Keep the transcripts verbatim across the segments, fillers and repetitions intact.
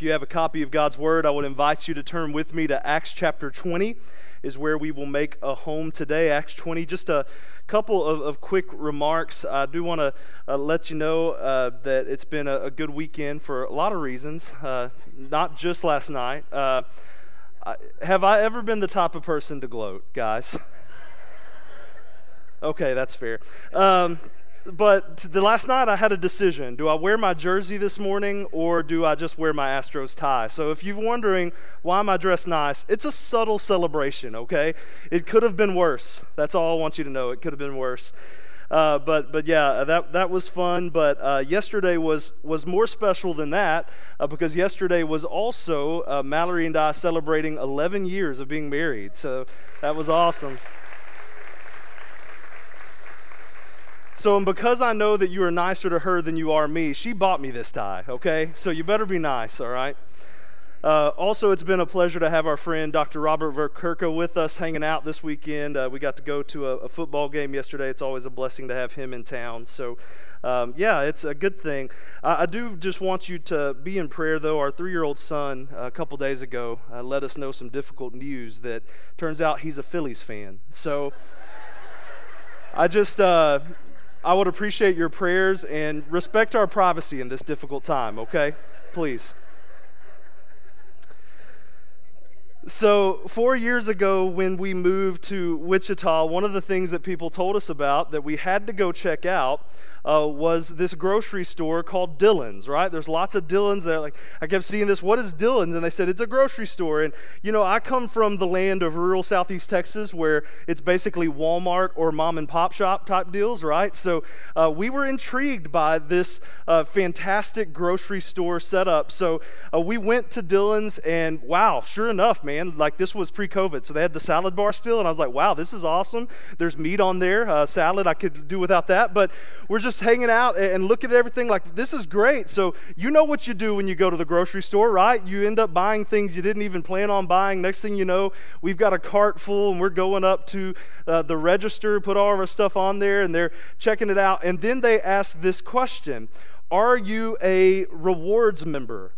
If you have a copy of God's Word, I would invite you to turn with me to Acts chapter twenty, is where we will make a home today. Acts twenty, just a couple of, of quick remarks. I do want to uh, let you know uh, that it's been a, a good weekend for a lot of reasons, uh, not just last night. Uh, I, have I ever been the type of person to gloat, guys? Okay, that's fair. Um But the last night I had a decision. Do I wear my jersey this morning or do I just wear my Astros tie? So if you're wondering why am I dressed nice, it's a subtle celebration, okay? It could have been worse. That's all I want you to know. It could have been worse. Uh, but but yeah, that that was fun. But uh, yesterday was was more special than that uh, because yesterday was also uh, Mallory and I celebrating eleven years of being married. So that was awesome. So, and because I know that you are nicer to her than you are me, she bought me this tie, okay? So you better be nice, all right? Uh, also, it's been a pleasure to have our friend Doctor Robert Verkerk with us hanging out this weekend. Uh, we got to go to a, a football game yesterday. It's always a blessing to have him in town. So, um, yeah, it's a good thing. I, I do just want you to be in prayer, though. Our three-year-old son, uh, a couple days ago, uh, let us know some difficult news that turns out he's a Phillies fan. So I just... Uh, I would appreciate your prayers and respect our privacy in this difficult time, okay? Please. So four years ago when we moved to Wichita, one of the things that people told us about that we had to go check out uh, was this grocery store called Dillon's, right? There's lots of Dillon's there. Like, I kept seeing this, what is Dillon's? And they said, it's a grocery store. And, you know, I come from the land of rural Southeast Texas where it's basically Walmart or mom and pop shop type deals, right? So uh, we were intrigued by this uh, fantastic grocery store setup. So uh, we went to Dillon's and wow, sure enough, man. Man, like this was pre-COVID, so they had the salad bar still, and I was like, wow, this is awesome. There's meat on there, uh, salad, I could do without that, but we're just hanging out and looking at everything like, this is great. So you know what you do when you go to the grocery store, right? You end up buying things you didn't even plan on buying. Next thing you know, we've got a cart full, and we're going up to uh, the register, put all of our stuff on there, and they're checking it out, and then they ask this question, are you a rewards member?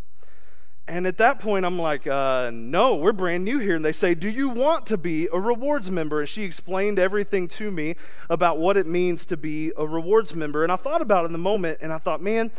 And at that point, I'm like, uh, no, we're brand new here. And they say, do you want to be a rewards member? And she explained everything to me about what it means to be a rewards member. And I thought about it in the moment, and I thought, man,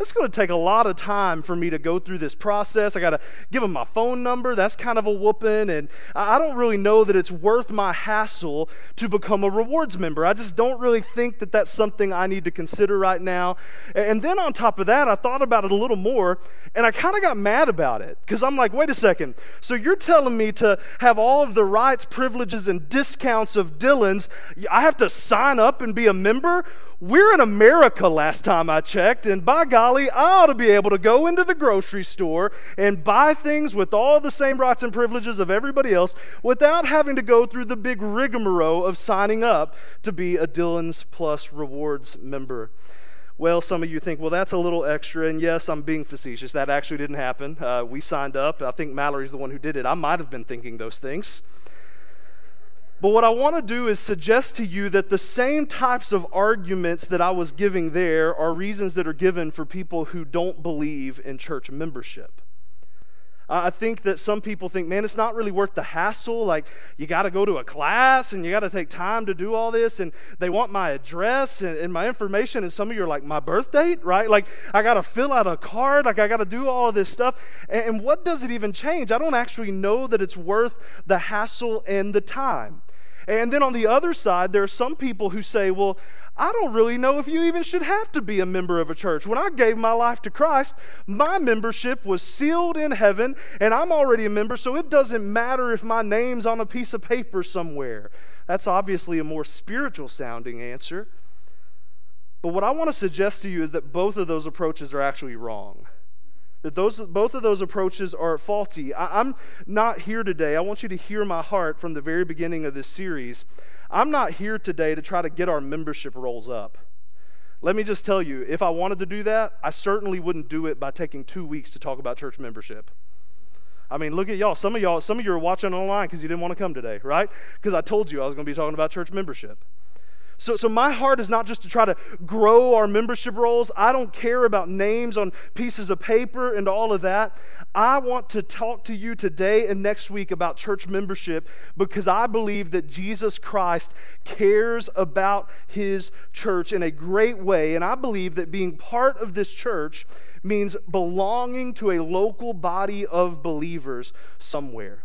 it's going to take a lot of time for me to go through this process. I got to give them my phone number. That's kind of a whooping. And I don't really know that it's worth my hassle to become a rewards member. I just don't really think that that's something I need to consider right now. And then on top of that, I thought about it a little more, and I kind of got mad about it because I'm like, wait a second. So you're telling me to have all of the rights, privileges, and discounts of Dillon's, I have to sign up and be a member? We're in America last time I checked, and by golly, I ought to be able to go into the grocery store and buy things with all the same rights and privileges of everybody else without having to go through the big rigmarole of signing up to be a Dillon's Plus Rewards member. Well, some of you think, well, that's a little extra, and yes, I'm being facetious. That actually didn't happen. Uh, we signed up. I think Mallory's the one who did it. I might have been thinking those things. But what I want to do is suggest to you that the same types of arguments that I was giving there are reasons that are given for people who don't believe in church membership. I think that some people think, man, it's not really worth the hassle. Like, you got to go to a class, and you got to take time to do all this, and they want my address and, and my information, and some of you are like, my birth date, right? Like, I got to fill out a card. Like, I got to do all this stuff. And, and what does it even change? I don't actually know that it's worth the hassle and the time. And then on the other side, there are some people who say, well, I don't really know if you even should have to be a member of a church. When I gave my life to Christ, my membership was sealed in heaven, and I'm already a member, so it doesn't matter if my name's on a piece of paper somewhere. That's obviously a more spiritual-sounding answer. But what I want to suggest to you is that both of those approaches are actually wrong. That those both of those approaches are faulty. I, I'm not here today. I want you to hear my heart from the very beginning of this series. I'm not here today to try to get our membership rolls up. Let me just tell you, if I wanted to do that, I certainly wouldn't do it by taking two weeks to talk about church membership. I mean, look at y'all. Some of y'all, some of you are watching online because you didn't want to come today, right? Because I told you I was going to be talking about church membership. So, so my heart is not just to try to grow our membership roles. I don't care about names on pieces of paper and all of that. I want to talk to you today and next week about church membership because I believe that Jesus Christ cares about his church in a great way. And I believe that being part of this church means belonging to a local body of believers somewhere.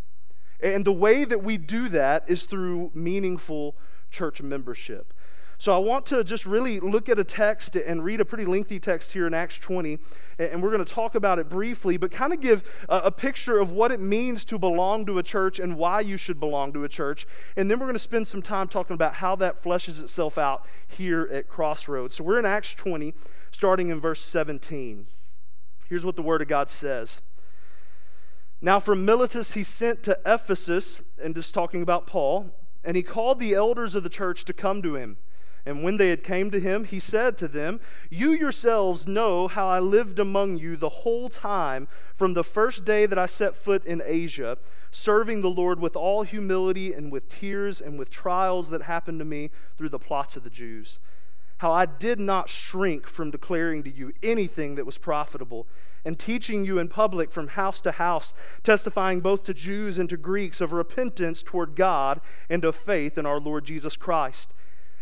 And the way that we do that is through meaningful church membership. So I want to just really look at a text and read a pretty lengthy text here in Acts twenty, and we're going to talk about it briefly, but kind of give a, a picture of what it means to belong to a church and why you should belong to a church. And then we're going to spend some time talking about how that fleshes itself out here at Crossroads. So we're in Acts twenty, starting in verse seventeen. Here's what the Word of God says. Now from Miletus he sent to Ephesus, and just talking about Paul, and he called the elders of the church to come to him. And when they had came to him, he said to them, "You yourselves know how I lived among you the whole time from the first day that I set foot in Asia, serving the Lord with all humility and with tears and with trials that happened to me through the plots of the Jews. How I did not shrink from declaring to you anything that was profitable, and teaching you in public from house to house, testifying both to Jews and to Greeks of repentance toward God and of faith in our Lord Jesus Christ.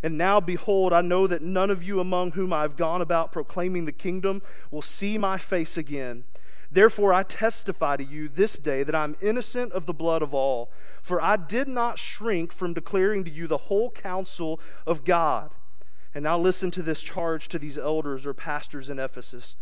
And now, behold, I know that none of you among whom I have gone about proclaiming the kingdom will see my face again. Therefore I testify to you this day that I am innocent of the blood of all, for I did not shrink from declaring to you the whole counsel of God." And now listen to this charge to these elders or pastors in Ephesus.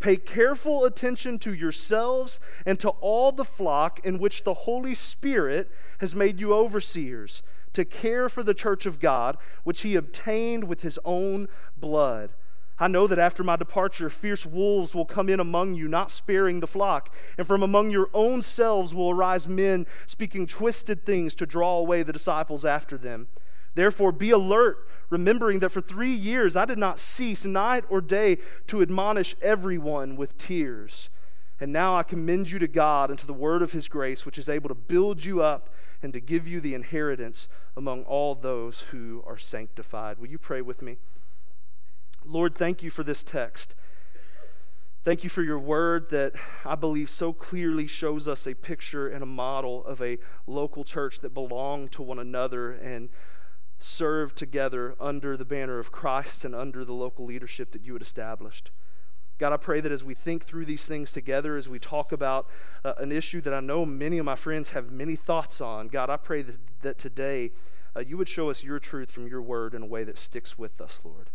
"Pay careful attention to yourselves and to all the flock in which the Holy Spirit has made you overseers, to care for the church of God, which he obtained with his own blood. I know that after my departure, fierce wolves will come in among you, not sparing the flock. And from among your own selves will arise men speaking twisted things to draw away the disciples after them. Therefore, be alert, remembering that for three years I did not cease night or day to admonish everyone with tears. And now I commend you to God and to the word of his grace, which is able to build you up and to give you the inheritance among all those who are sanctified." Will you pray with me? Lord, thank you for this text. Thank you for your word that I believe so clearly shows us a picture and a model of a local church that belong to one another and serve together under the banner of Christ and under the local leadership that you had established. God, I pray that as we think through these things together, as we talk about uh, an issue that I know many of my friends have many thoughts on, God, I pray that, that today uh, you would show us your truth from your word in a way that sticks with us, Lord.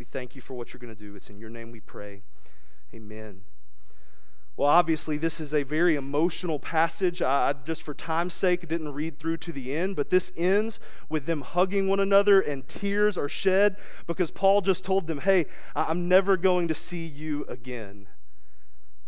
We thank you for what you're going to do. It's in your name we pray. Amen. Well, obviously, this is a very emotional passage. I, just for time's sake, didn't read through to the end, but this ends with them hugging one another and tears are shed because Paul just told them, "Hey, I'm never going to see you again."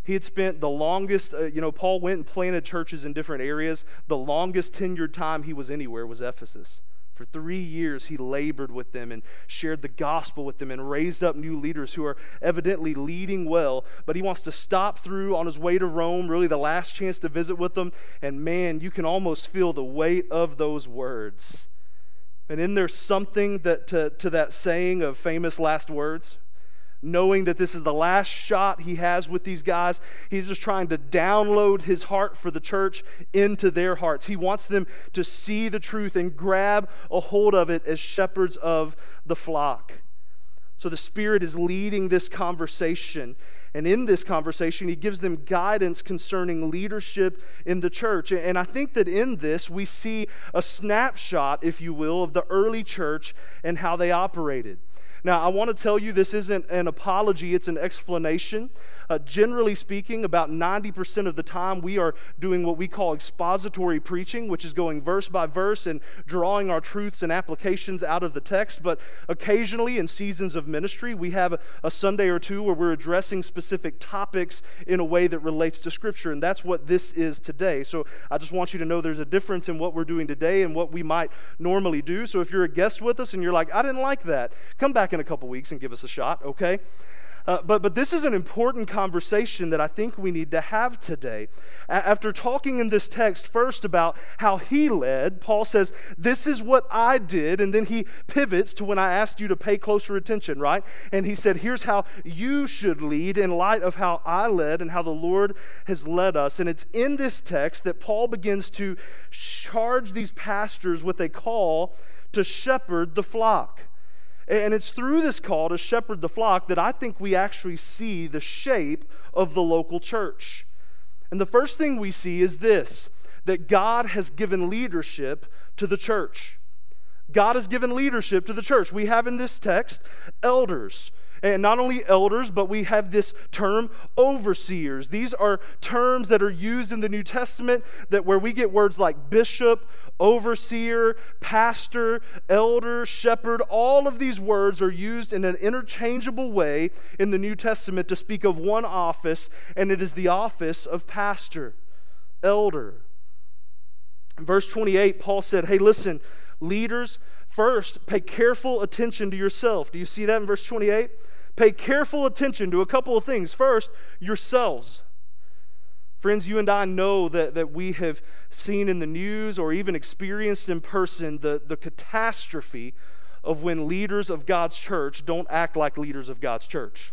He had spent the longest, uh, you know, Paul went and planted churches in different areas. The longest tenured time he was anywhere was Ephesus. For three years, he labored with them and shared the gospel with them and raised up new leaders who are evidently leading well, but he wants to stop through on his way to Rome, really the last chance to visit with them, and man, you can almost feel the weight of those words. And in there's something that to, to that saying of famous last words, knowing that this is the last shot he has with these guys. He's just trying to download his heart for the church into their hearts. He wants them to see the truth and grab a hold of it as shepherds of the flock. So the Spirit is leading this conversation, and in this conversation, he gives them guidance concerning leadership in the church. And I think that in this, we see a snapshot, if you will, of the early church and how they operated. Now, I want to tell you this isn't an apology, it's an explanation. Uh, generally speaking, about ninety percent of the time we are doing what we call expository preaching, which is going verse by verse and drawing our truths and applications out of the text. But occasionally in seasons of ministry, we have a, a Sunday or two where we're addressing specific topics in a way that relates to Scripture, and that's what this is today. So I just want you to know there's a difference in what we're doing today and what we might normally do. So if you're a guest with us and you're like, I didn't like that, come back in a couple weeks and give us a shot, okay? Uh, but but this is an important conversation that I think we need to have today. A- after talking in this text first about how he led, Paul says, this is what I did, and then he pivots to when I asked you to pay closer attention, right? And he said, here's how you should lead in light of how I led and how the Lord has led us. And it's in this text that Paul begins to charge these pastors with a call to shepherd the flock. And it's through this call to shepherd the flock that I think we actually see the shape of the local church. And the first thing we see is this, that God has given leadership to the church. God has given leadership to the church. We have in this text elders. And not only elders, but we have this term overseers. These are terms that are used in the New Testament that where we get words like bishop, overseer, pastor, elder, shepherd. All of these words are used in an interchangeable way in the New Testament to speak of one office, and it is the office of pastor, elder. In verse twenty-eight, Paul said, hey, listen, leaders, first, pay careful attention to yourself. Do you see that in verse twenty-eight? Pay careful attention to a couple of things. First, yourselves. Friends, you and I know that, that we have seen in the news or even experienced in person the, the catastrophe of when leaders of God's church don't act like leaders of God's church.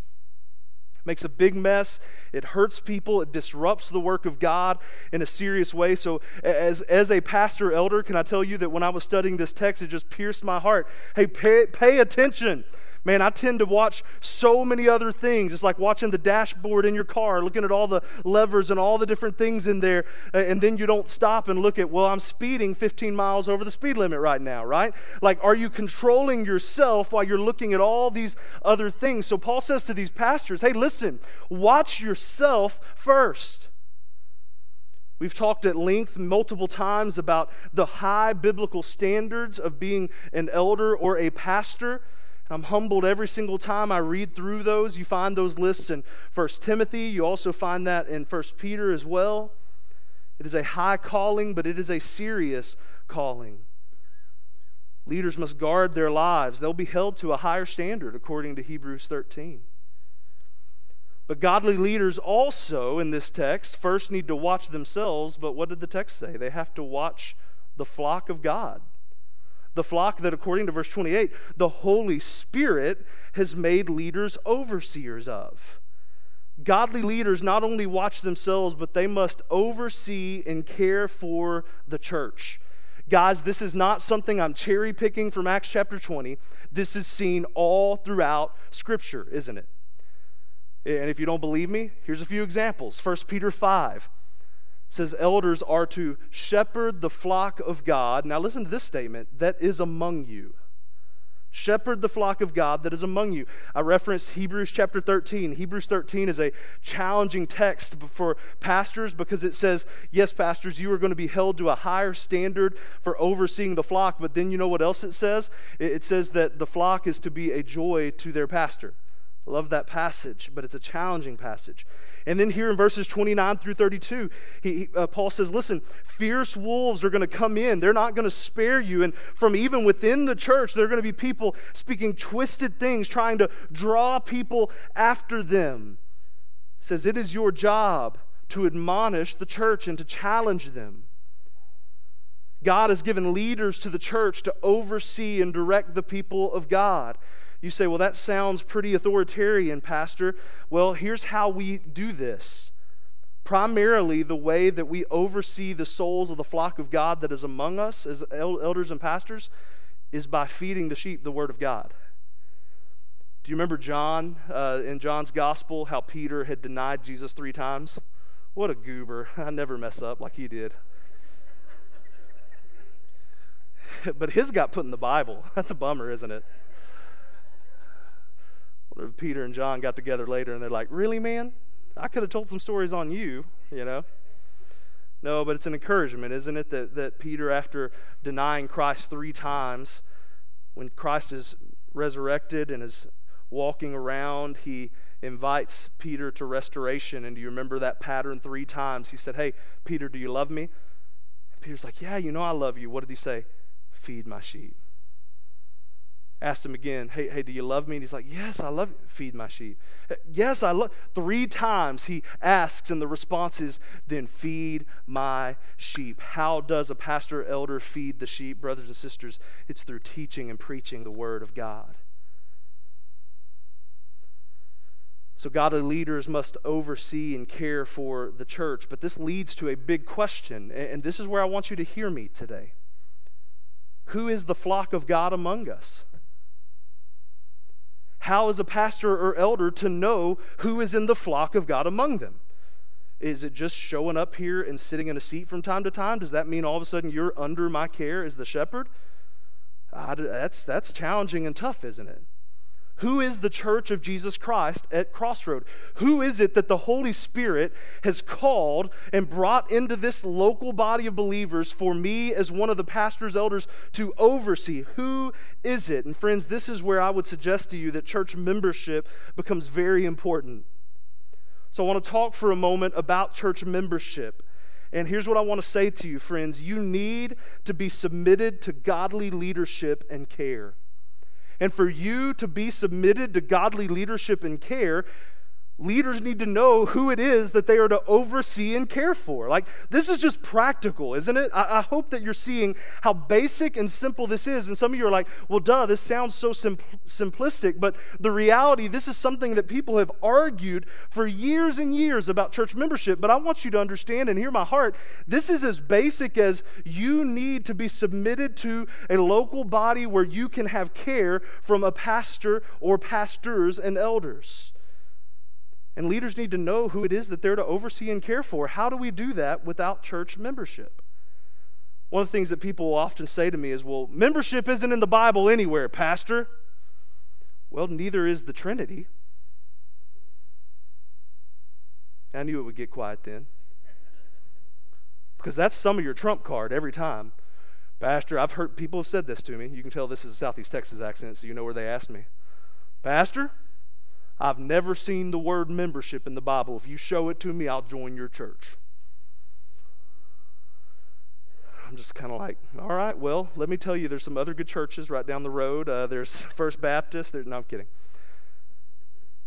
Makes a big mess, it hurts people, it disrupts the work of God in a serious way. So as as a pastor elder, can I tell you that when I was studying this text, it just pierced my heart. Hey, pay, pay attention. Man, I tend to watch so many other things. It's like watching the dashboard in your car, looking at all the levers and all the different things in there, and then you don't stop and look at, well, I'm speeding fifteen miles over the speed limit right now, right? Like, are you controlling yourself while you're looking at all these other things? So Paul says to these pastors, hey, listen, watch yourself first. We've talked at length multiple times about the high biblical standards of being an elder or a pastor. I'm humbled every single time I read through those. You find those lists in First Timothy. You also find that in First Peter as well. It is a high calling, but it is a serious calling. Leaders must guard their lives. They'll be held to a higher standard, according to Hebrews thirteen. But godly leaders also, in this text, first need to watch themselves. But what did the text say? They have to watch the flock of God. The flock that, according to verse twenty-eight, the Holy Spirit has made leaders overseers of. Godly leaders not only watch themselves, but they must oversee and care for the church. Guys, this is not something I'm cherry picking from Acts chapter twenty. This is seen all throughout Scripture, isn't it? And if you don't believe me, here's a few examples. First Peter five says elders are to shepherd the flock of God. Now listen to this statement, that is among you. Shepherd the flock of God that is among you. I referenced Hebrews chapter thirteen. Hebrews thirteen is a challenging text for pastors because it says, yes, pastors, you are going to be held to a higher standard for overseeing the flock, but then you know what else it says? It says that the flock is to be a joy to their pastor. I love that passage, but it's a challenging passage. And then here in verses twenty-nine through thirty-two, he, uh, Paul says, listen, fierce wolves are going to come in. They're not going to spare you. And from even within the church, there are going to be people speaking twisted things, trying to draw people after them. He says, it is your job to admonish the church and to challenge them. God has given leaders to the church to oversee and direct the people of God. You say, well, that sounds pretty authoritarian, Pastor. Well, here's how we do this. Primarily, the way that we oversee the souls of the flock of God that is among us as elders and pastors is by feeding the sheep the word of God. Do you remember John, uh, in John's gospel, how Peter had denied Jesus three times? What a goober. I never mess up like he did. But his got put in the Bible. That's a bummer, isn't it? Peter and John got together later and they're like, really, man? I could have told some stories on you, you know. No, but it's an encouragement, isn't it, that, that Peter, after denying Christ three times, when Christ is resurrected and is walking around, he invites Peter to restoration. And do you remember that pattern? Three times he said, hey, Peter, do you love me? And Peter's like, yeah, you know I love you. What did he say? Feed my sheep. Asked him again, hey, hey, do you love me? And he's like, yes, I love you. Feed my sheep. Yes, I love. Three times he asks, and the response is, then feed my sheep. How does a pastor elder feed the sheep, brothers and sisters? It's through teaching and preaching the word of God. So godly leaders must oversee and care for the church. But this leads to a big question, and this is where I want you to hear me today. Who is the flock of God among us? How is a pastor or elder to know who is in the flock of God among them? Is it just showing up here and sitting in a seat from time to time? Does that mean all of a sudden you're under my care as the shepherd? I, that's, that's challenging and tough, isn't it? Who is the church of Jesus Christ at Crossroad? Who is it that the Holy Spirit has called and brought into this local body of believers for me as one of the pastors, elders, to oversee? Who is it? And friends, this is where I would suggest to you that church membership becomes very important. So I want to talk for a moment about church membership. And here's what I want to say to you, friends. You need to be submitted to godly leadership and care. And for you to be submitted to godly leadership and care, leaders need to know who it is that they are to oversee and care for. Like, this is just practical, isn't it? I, I hope that you're seeing how basic and simple this is. And some of you are like, well, duh, this sounds so sim- simplistic. But the reality, this is something that people have argued for years and years about church membership. But I want you to understand and hear my heart, this is as basic as you need to be submitted to a local body where you can have care from a pastor or pastors and elders. And leaders need to know who it is that they're to oversee and care for. How do we do that without church membership? One of the things that people often say to me is, well, membership isn't in the Bible anywhere, Pastor. Well, neither is the Trinity. I knew it would get quiet then. Because that's some of your trump card every time. Pastor, I've heard people have said this to me. You can tell this is a Southeast Texas accent, so you know where they asked me. Pastor? I've never seen the word membership in the Bible. If you show it to me, I'll join your church. I'm just kind of like, all right, well, let me tell you, there's some other good churches right down the road. Uh, there's First Baptist. There, no, I'm kidding.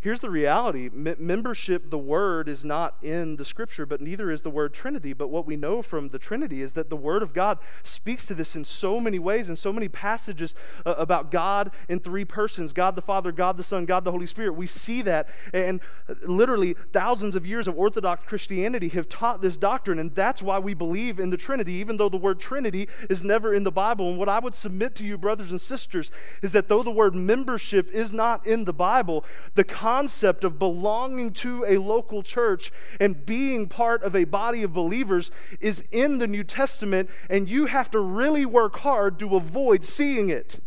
Here's the reality. M- membership, the word, is not in the Scripture, but neither is the word Trinity. But what we know from the Trinity is that the Word of God speaks to this in so many ways, in so many passages uh, about God in three persons, God the Father, God the Son, God the Holy Spirit. We see that, and literally thousands of years of Orthodox Christianity have taught this doctrine, and that's why we believe in the Trinity, even though the word Trinity is never in the Bible. And what I would submit to you, brothers and sisters, is that though the word membership is not in the Bible, the concept of belonging to a local church and being part of a body of believers is in the New Testament, and you have to really work hard to avoid seeing it.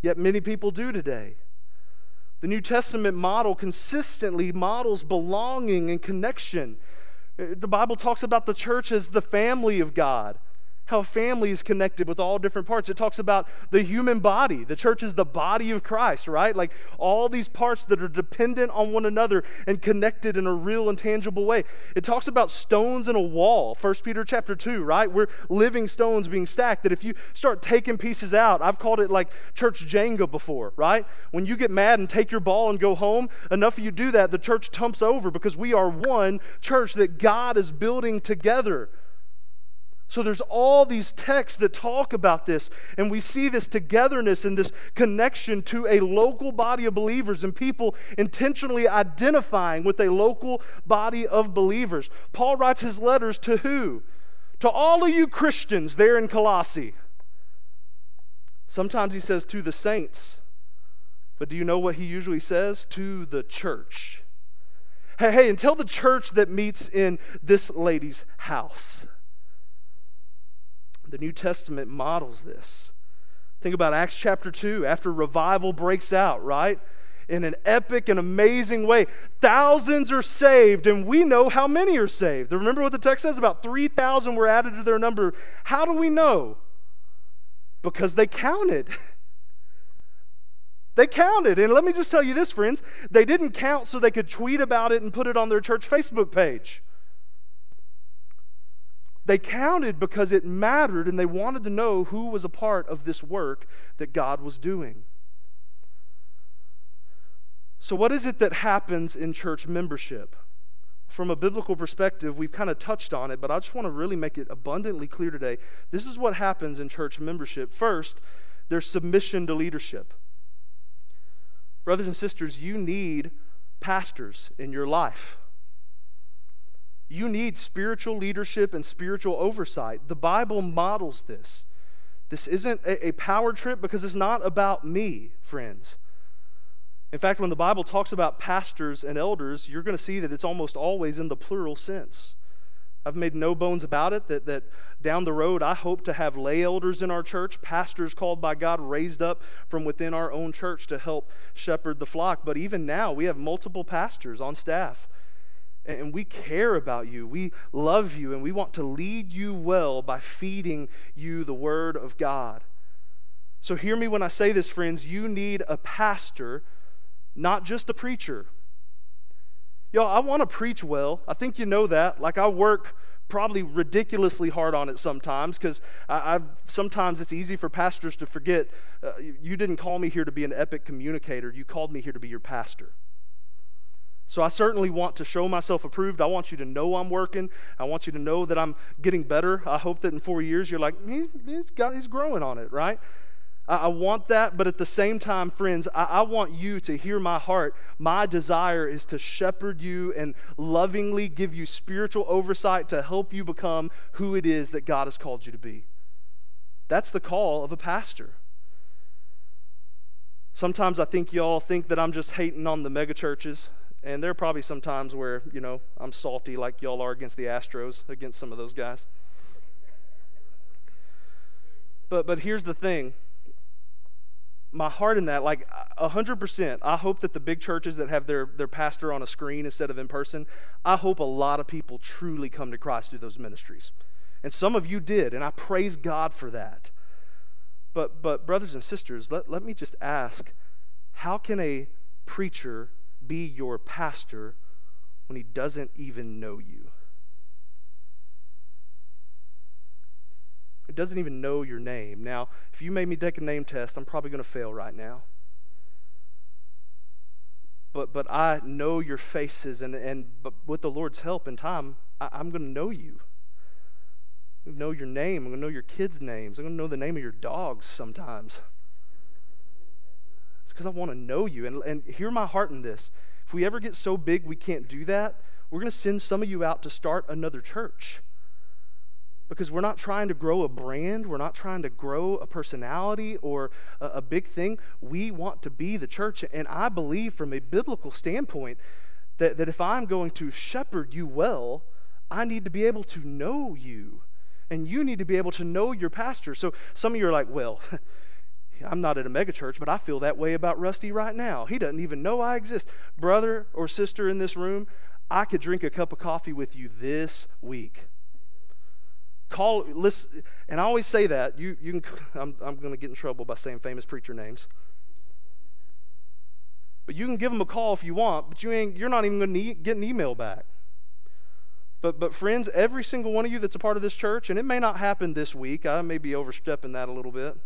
Yet many people do today. The New Testament model consistently models belonging and connection. The Bible talks about the church as the family of God, how family is connected with all different parts. It talks about the human body. The church is the body of Christ, right? Like all these parts that are dependent on one another and connected in a real and tangible way. It talks about stones in a wall, First Peter chapter two, right? We're living stones being stacked that if you start taking pieces out, I've called it like church Jenga before, right? When you get mad and take your ball and go home, enough of you do that, the church tumps over because we are one church that God is building together. So there's all these texts that talk about this, and we see this togetherness and this connection to a local body of believers and people intentionally identifying with a local body of believers. Paul writes his letters to who? To all of you Christians there in Colossae. Sometimes he says to the saints, but do you know what he usually says? To the church. Hey, hey, and tell the church that meets in this lady's house. The New Testament models this. Think about Acts chapter two, after revival breaks out, right? in an epic and amazing way. Thousands are saved, and we know how many are saved. Remember what the text says? About three thousand were added to their number. How do we know? Because they counted. They counted. And let me just tell you this, friends. They didn't count so they could tweet about it and put it on their church Facebook page. They counted because it mattered, and they wanted to know who was a part of this work that God was doing. So what is it that happens in church membership? From a biblical perspective, we've kind of touched on it, but I just want to really make it abundantly clear today. This is what happens in church membership. First, there's submission to leadership. Brothers and sisters, you need pastors in your life. You need spiritual leadership and spiritual oversight. The Bible models this. This isn't a, a power trip because it's not about me, friends. In fact, when the Bible talks about pastors and elders, you're going to see that it's almost always in the plural sense. I've made no bones about it that, that down the road I hope to have lay elders in our church, pastors called by God, raised up from within our own church to help shepherd the flock. But even now, we have multiple pastors on staff, and we care about you, we love you, and we want to lead you well by feeding you the Word of God. So hear me when I say this, friends. You need a pastor, not just a preacher. Y'all, I want to preach well. I think you know that. Like, I work probably ridiculously hard on it sometimes, because I, I sometimes it's easy for pastors to forget, uh, you, you didn't call me here to be an epic communicator. You called me here to be your pastor. So I certainly want to show myself approved. I want you to know I'm working. I want you to know that I'm getting better. I hope that in four years you're like, he's, he's, got, he's growing on it, right? I, I want that, but at the same time, friends, I, I want you to hear my heart. My desire is to shepherd you and lovingly give you spiritual oversight to help you become who it is that God has called you to be. That's the call of a pastor. Sometimes I think y'all think that I'm just hating on the megachurches. And there are probably some times where, you know, I'm salty like y'all are against the Astros, against some of those guys. But but here's the thing. My heart in that, like one hundred percent, I hope that the big churches that have their, their pastor on a screen instead of in person, I hope a lot of people truly come to Christ through those ministries. And some of you did, and I praise God for that. But, but brothers and sisters, let, let me just ask, how can a preacher be your pastor when he doesn't even know you? He doesn't even know your name. Now, if you made me take a name test, I'm probably going to fail right now. But but I know your faces, and, and but with the Lord's help and time, I, I'm going to know you. I'm going to know your name. I'm going to know your kids' names. I'm going to know the name of your dogs sometimes. It's because I want to know you, and, and hear my heart in this. If we ever get so big we can't do that, we're going to send some of you out to start another church, because we're not trying to grow a brand. We're not trying to grow a personality or a, a big thing. We want to be the church, and I believe from a biblical standpoint that, that if I'm going to shepherd you well, I need to be able to know you, and you need to be able to know your pastor. So some of you are like, well, I'm not at a megachurch, but I feel that way about Rusty right now. He doesn't even know I exist. Brother or sister in this room, I could drink a cup of coffee with you this week. Call, listen, and I always say that. You, you can. I'm, I'm going to get in trouble by saying famous preacher names. But you can give them a call if you want, but you ain't. You're not even going to get an email back. But but friends, every single one of you that's a part of this church, and it may not happen this week. I may be overstepping that a little bit.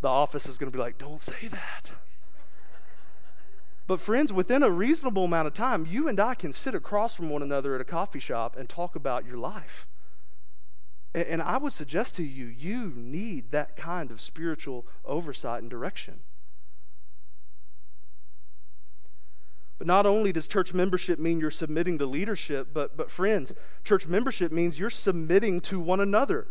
The office is going to be like, don't say that. But friends, within a reasonable amount of time, you and I can sit across from one another at a coffee shop and talk about your life. And, and I would suggest to you, you need that kind of spiritual oversight and direction. But not only does church membership mean you're submitting to leadership, but, but friends, church membership means you're submitting to one another.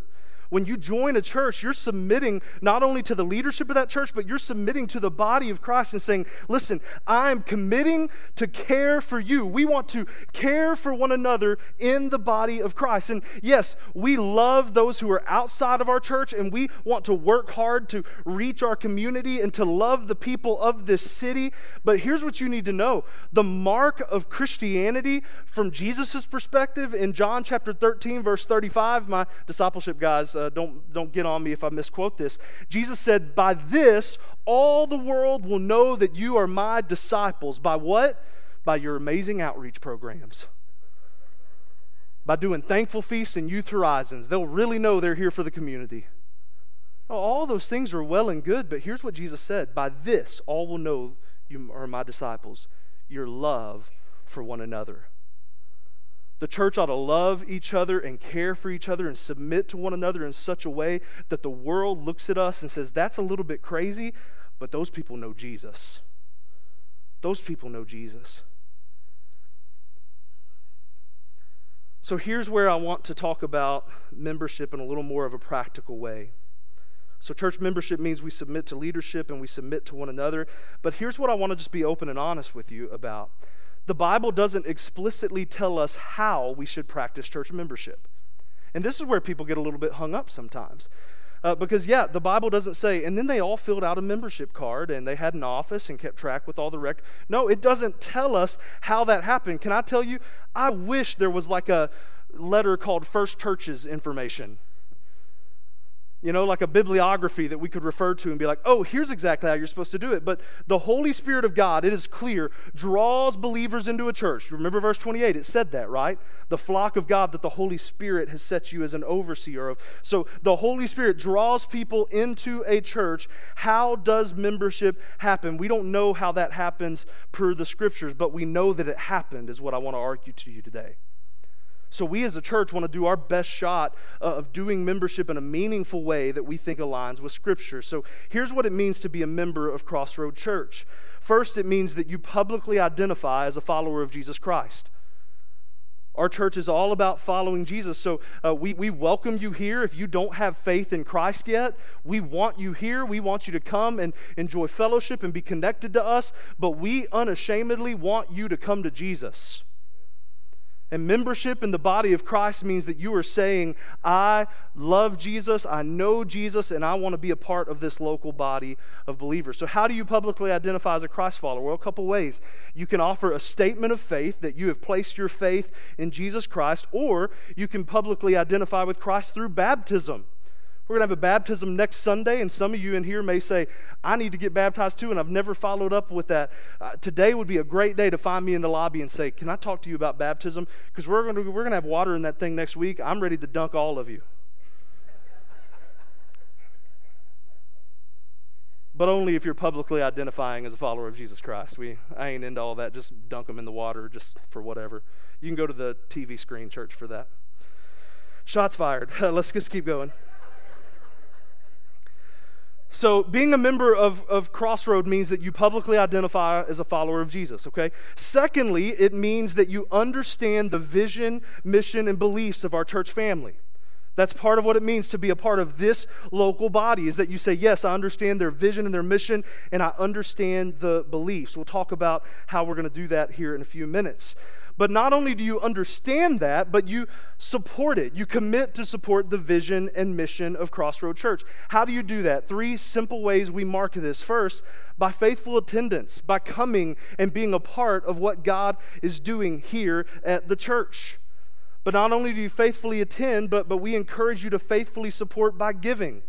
When you join a church, you're submitting not only to the leadership of that church, but you're submitting to the body of Christ and saying, listen, I'm committing to care for you. We want to care for one another in the body of Christ. And yes, we love those who are outside of our church, and we want to work hard to reach our community and to love the people of this city. But here's what you need to know. The mark of Christianity from Jesus' perspective in John chapter thirteen, verse thirty-five, my discipleship guys, Uh, don't, don't get on me if I misquote this. Jesus said, by this, all the world will know that you are my disciples. By what? By your amazing outreach programs. By doing thankful feasts and youth horizons. They'll really know they're here for the community. All those things are well and good, but here's what Jesus said. By this, all will know you are my disciples. Your love for one another. The church ought to love each other and care for each other and submit to one another in such a way that the world looks at us and says, that's a little bit crazy, but those people know Jesus. Those people know Jesus. So here's where I want to talk about membership in a little more of a practical way. So church membership means we submit to leadership and we submit to one another. But here's what I want to just be open and honest with you about. The Bible doesn't explicitly tell us how we should practice church membership. And this is where people get a little bit hung up sometimes. Uh, because, yeah, the Bible doesn't say, and then they all filled out a membership card, and they had an office and kept track with all the records. No, it doesn't tell us how that happened. Can I tell you, I wish there was like a letter called First Church's information. You know, like a bibliography that we could refer to and be like, oh, here's exactly how you're supposed to do it. But the Holy Spirit of God, it is clear, draws believers into a church. Remember verse twenty-eight, it said that, right? The flock of God that the Holy Spirit has set you as an overseer of. So the Holy Spirit draws people into a church. How does membership happen? We don't know how that happens per the scriptures, but we know that it happened is what I want to argue to you today. So we as a church want to do our best shot of doing membership in a meaningful way that we think aligns with Scripture. So here's what it means to be a member of Crossroad Church. First, it means that you publicly identify as a follower of Jesus Christ. Our church is all about following Jesus, so uh, we, we welcome you here. If you don't have faith in Christ yet, we want you here. We want you to come and enjoy fellowship and be connected to us, but we unashamedly want you to come to Jesus. And membership in the body of Christ means that you are saying, I love Jesus, I know Jesus, and I want to be a part of this local body of believers. So how do you publicly identify as a Christ follower? Well, a couple ways. You can offer a statement of faith that you have placed your faith in Jesus Christ, or you can publicly identify with Christ through baptism. We're going to have a baptism next Sunday, and some of you in here may say, I need to get baptized too, and I've never followed up with that. Uh, today would be a great day to find me in the lobby and say, can I talk to you about baptism? Because we're going to, we're going to have water in that thing next week. I'm ready to dunk all of you. But only if you're publicly identifying as a follower of Jesus Christ. We, I ain't into all that. Just dunk them in the water just for whatever. You can go to the T V screen, church, for that. Shots fired. Let's just keep going. So being a member of, of Crossroad means that you publicly identify as a follower of Jesus, okay? Secondly, it means that you understand the vision, mission, and beliefs of our church family. That's part of what it means to be a part of this local body, is that you say, yes, I understand their vision and their mission, and I understand the beliefs. We'll talk about how we're going to do that here in a few minutes. But not only do you understand that, but you support it. You commit to support the vision and mission of Crossroad Church. How do you do that? Three simple ways we mark this. First, by faithful attendance, by coming and being a part of what God is doing here at the church. But not only do you faithfully attend, but, but we encourage you to faithfully support by giving.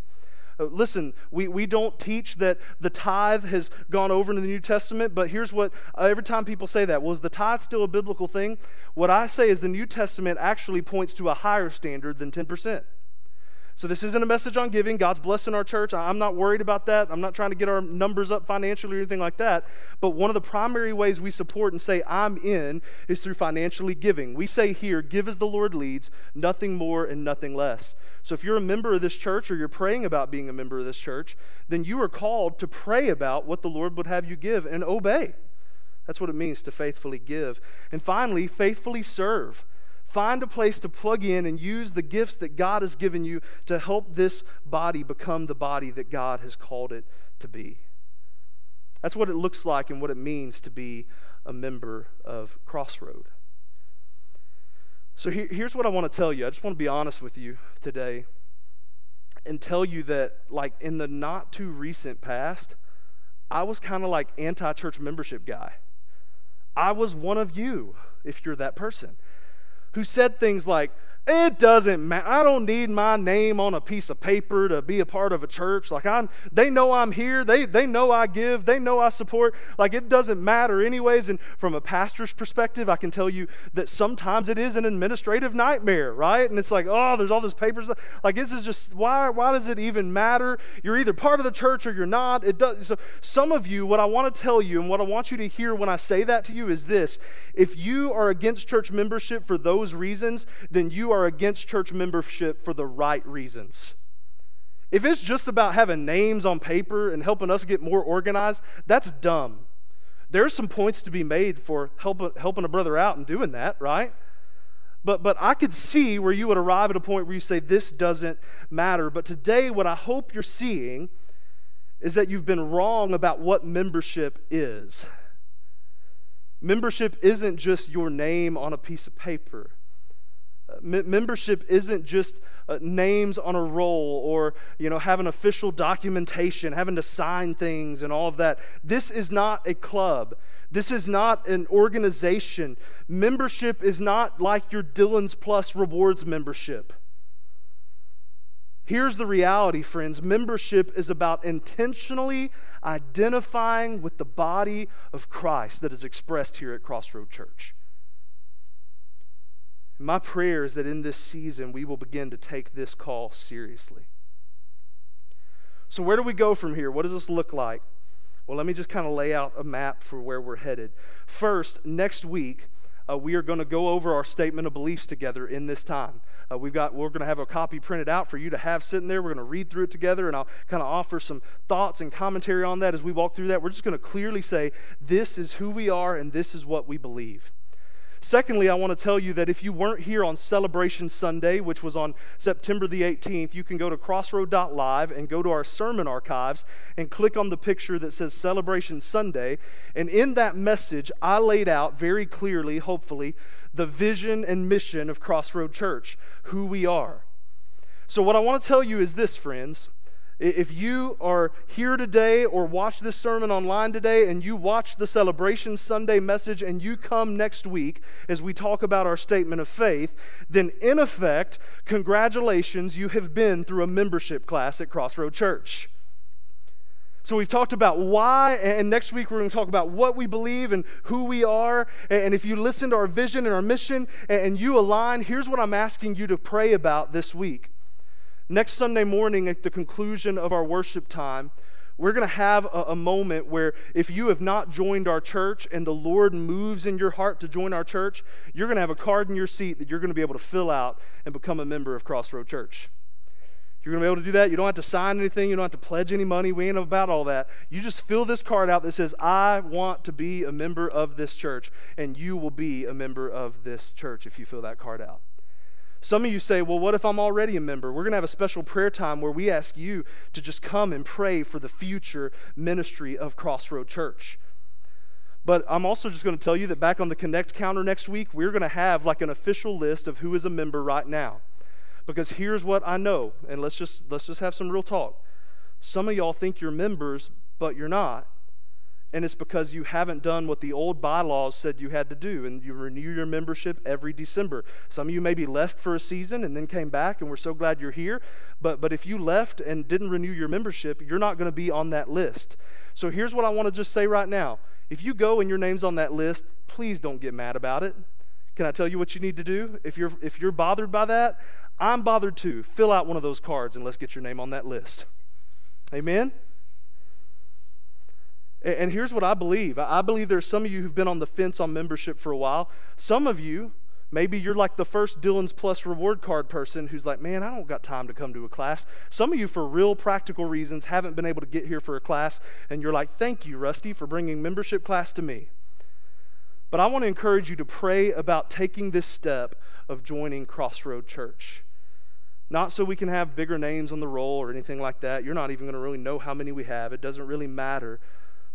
Listen, we, we don't teach that the tithe has gone over into the New Testament, but here's what, uh, every time people say that, well, is the tithe still a biblical thing? What I say is the New Testament actually points to a higher standard than ten percent. So this isn't a message on giving. God's blessing our church. I'm not worried about that. I'm not trying to get our numbers up financially or anything like that. But one of the primary ways we support and say I'm in is through financially giving. We say here, give as the Lord leads, nothing more and nothing less. So if you're a member of this church or you're praying about being a member of this church, then you are called to pray about what the Lord would have you give and obey. That's what it means to faithfully give. And finally, faithfully serve. Find a place to plug in and use the gifts that God has given you to help this body become the body that God has called it to be. That's what it looks like and what it means to be a member of Crossroad. So here, here's what I want to tell you. I just want to be honest with you today and tell you that, like, in the not too recent past, I was kind of like anti-church membership guy. I was one of you, if you're that person, who said things like, it doesn't matter, I don't need my name on a piece of paper to be a part of a church. Like, I'm, they know I'm here, they they know I give, they know I support, like it doesn't matter anyways. And from a pastor's perspective, I can tell you that sometimes it is an administrative nightmare, right? And it's like, oh, there's all this papers, like this is just, why why does it even matter? You're either part of the church or you're not. It does. So some of you, what I want to tell you and what I want you to hear when I say that to you is this: if you are against church membership for those reasons, then you are against church membership for the right reasons. If it's just about having names on paper and helping us get more organized, that's dumb. There's some points to be made for help, helping a brother out and doing that, right? But but I could see where you would arrive at a point where you say, this doesn't matter. But today, what I hope you're seeing is that you've been wrong about what membership is. Membership isn't just your name on a piece of paper. Membership isn't just uh, names on a roll, or, you know, having official documentation, having to sign things and all of that. This is not a club. This is not an organization. Membership is not like your Dillon's Plus rewards membership. Here's the reality, friends. Membership is about intentionally identifying with the body of Christ that is expressed here at Crossroad Church. My prayer is that in this season, we will begin to take this call seriously. So where do we go from here? What does this look like? Well, let me just kind of lay out a map for where we're headed. First, next week, uh, we are going to go over our statement of beliefs together in this time. Uh, we've got, we're going to have a copy printed out for you to have sitting there. We're going to read through it together, and I'll kind of offer some thoughts and commentary on that as we walk through that. We're just going to clearly say, this is who we are, and this is what we believe. Secondly, I want to tell you that if you weren't here on Celebration Sunday, which was on September the eighteenth, you can go to crossroad dot live and go to our sermon archives and click on the picture that says Celebration Sunday. And in that message, I laid out very clearly, hopefully, the vision and mission of Crossroad Church, who we are. So what I want to tell you is this, friends. If you are here today or watch this sermon online today and you watch the Celebration Sunday message and you come next week as we talk about our statement of faith, then in effect, congratulations, you have been through a membership class at Crossroad Church. So we've talked about why, and next week we're going to talk about what we believe and who we are. And if you listen to our vision and our mission and you align, here's what I'm asking you to pray about this week. Next Sunday morning at the conclusion of our worship time, we're going to have a, a moment where if you have not joined our church and the Lord moves in your heart to join our church, you're going to have a card in your seat that you're going to be able to fill out and become a member of Crossroad Church. You're going to be able to do that. You don't have to sign anything. You don't have to pledge any money. We ain't about all that. You just fill this card out that says, I want to be a member of this church, and you will be a member of this church if you fill that card out. Some of you say, well, what if I'm already a member? We're going to have a special prayer time where we ask you to just come and pray for the future ministry of Crossroad Church. But I'm also just going to tell you that back on the Connect counter next week, we're going to have like an official list of who is a member right now. Because here's what I know, and let's just let's just have some real talk. Some of y'all think you're members, but you're not. And it's because you haven't done what the old bylaws said you had to do, and you renew your membership every December. Some of you maybe left for a season and then came back, and we're so glad you're here. But but if you left and didn't renew your membership, you're not going to be on that list. So here's what I want to just say right now. If you go and your name's on that list, please don't get mad about it. Can I tell you what you need to do? If you're if you're bothered by that, I'm bothered too. Fill out one of those cards, and let's get your name on that list. Amen? And here's what I believe. I believe there's some of you who've been on the fence on membership for a while. Some of you, maybe you're like the first Dillon's Plus reward card person who's like, man, I don't got time to come to a class. Some of you, for real practical reasons, haven't been able to get here for a class, and you're like, thank you, Rusty, for bringing membership class to me. But I want to encourage you to pray about taking this step of joining Crossroad Church. Not so we can have bigger names on the roll or anything like that. You're not even going to really know how many we have. It doesn't really matter.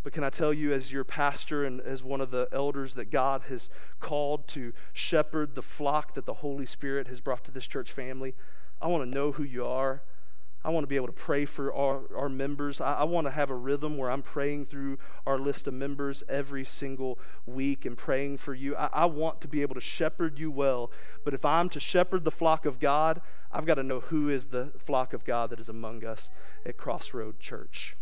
But can I tell you, as your pastor and as one of the elders that God has called to shepherd the flock that the Holy Spirit has brought to this church family, I want to know who you are. I want to be able to pray for our, our members. I, I want to have a rhythm where I'm praying through our list of members every single week and praying for you. I, I want to be able to shepherd you well. But if I'm to shepherd the flock of God, I've got to know who is the flock of God that is among us at Crossroad Church.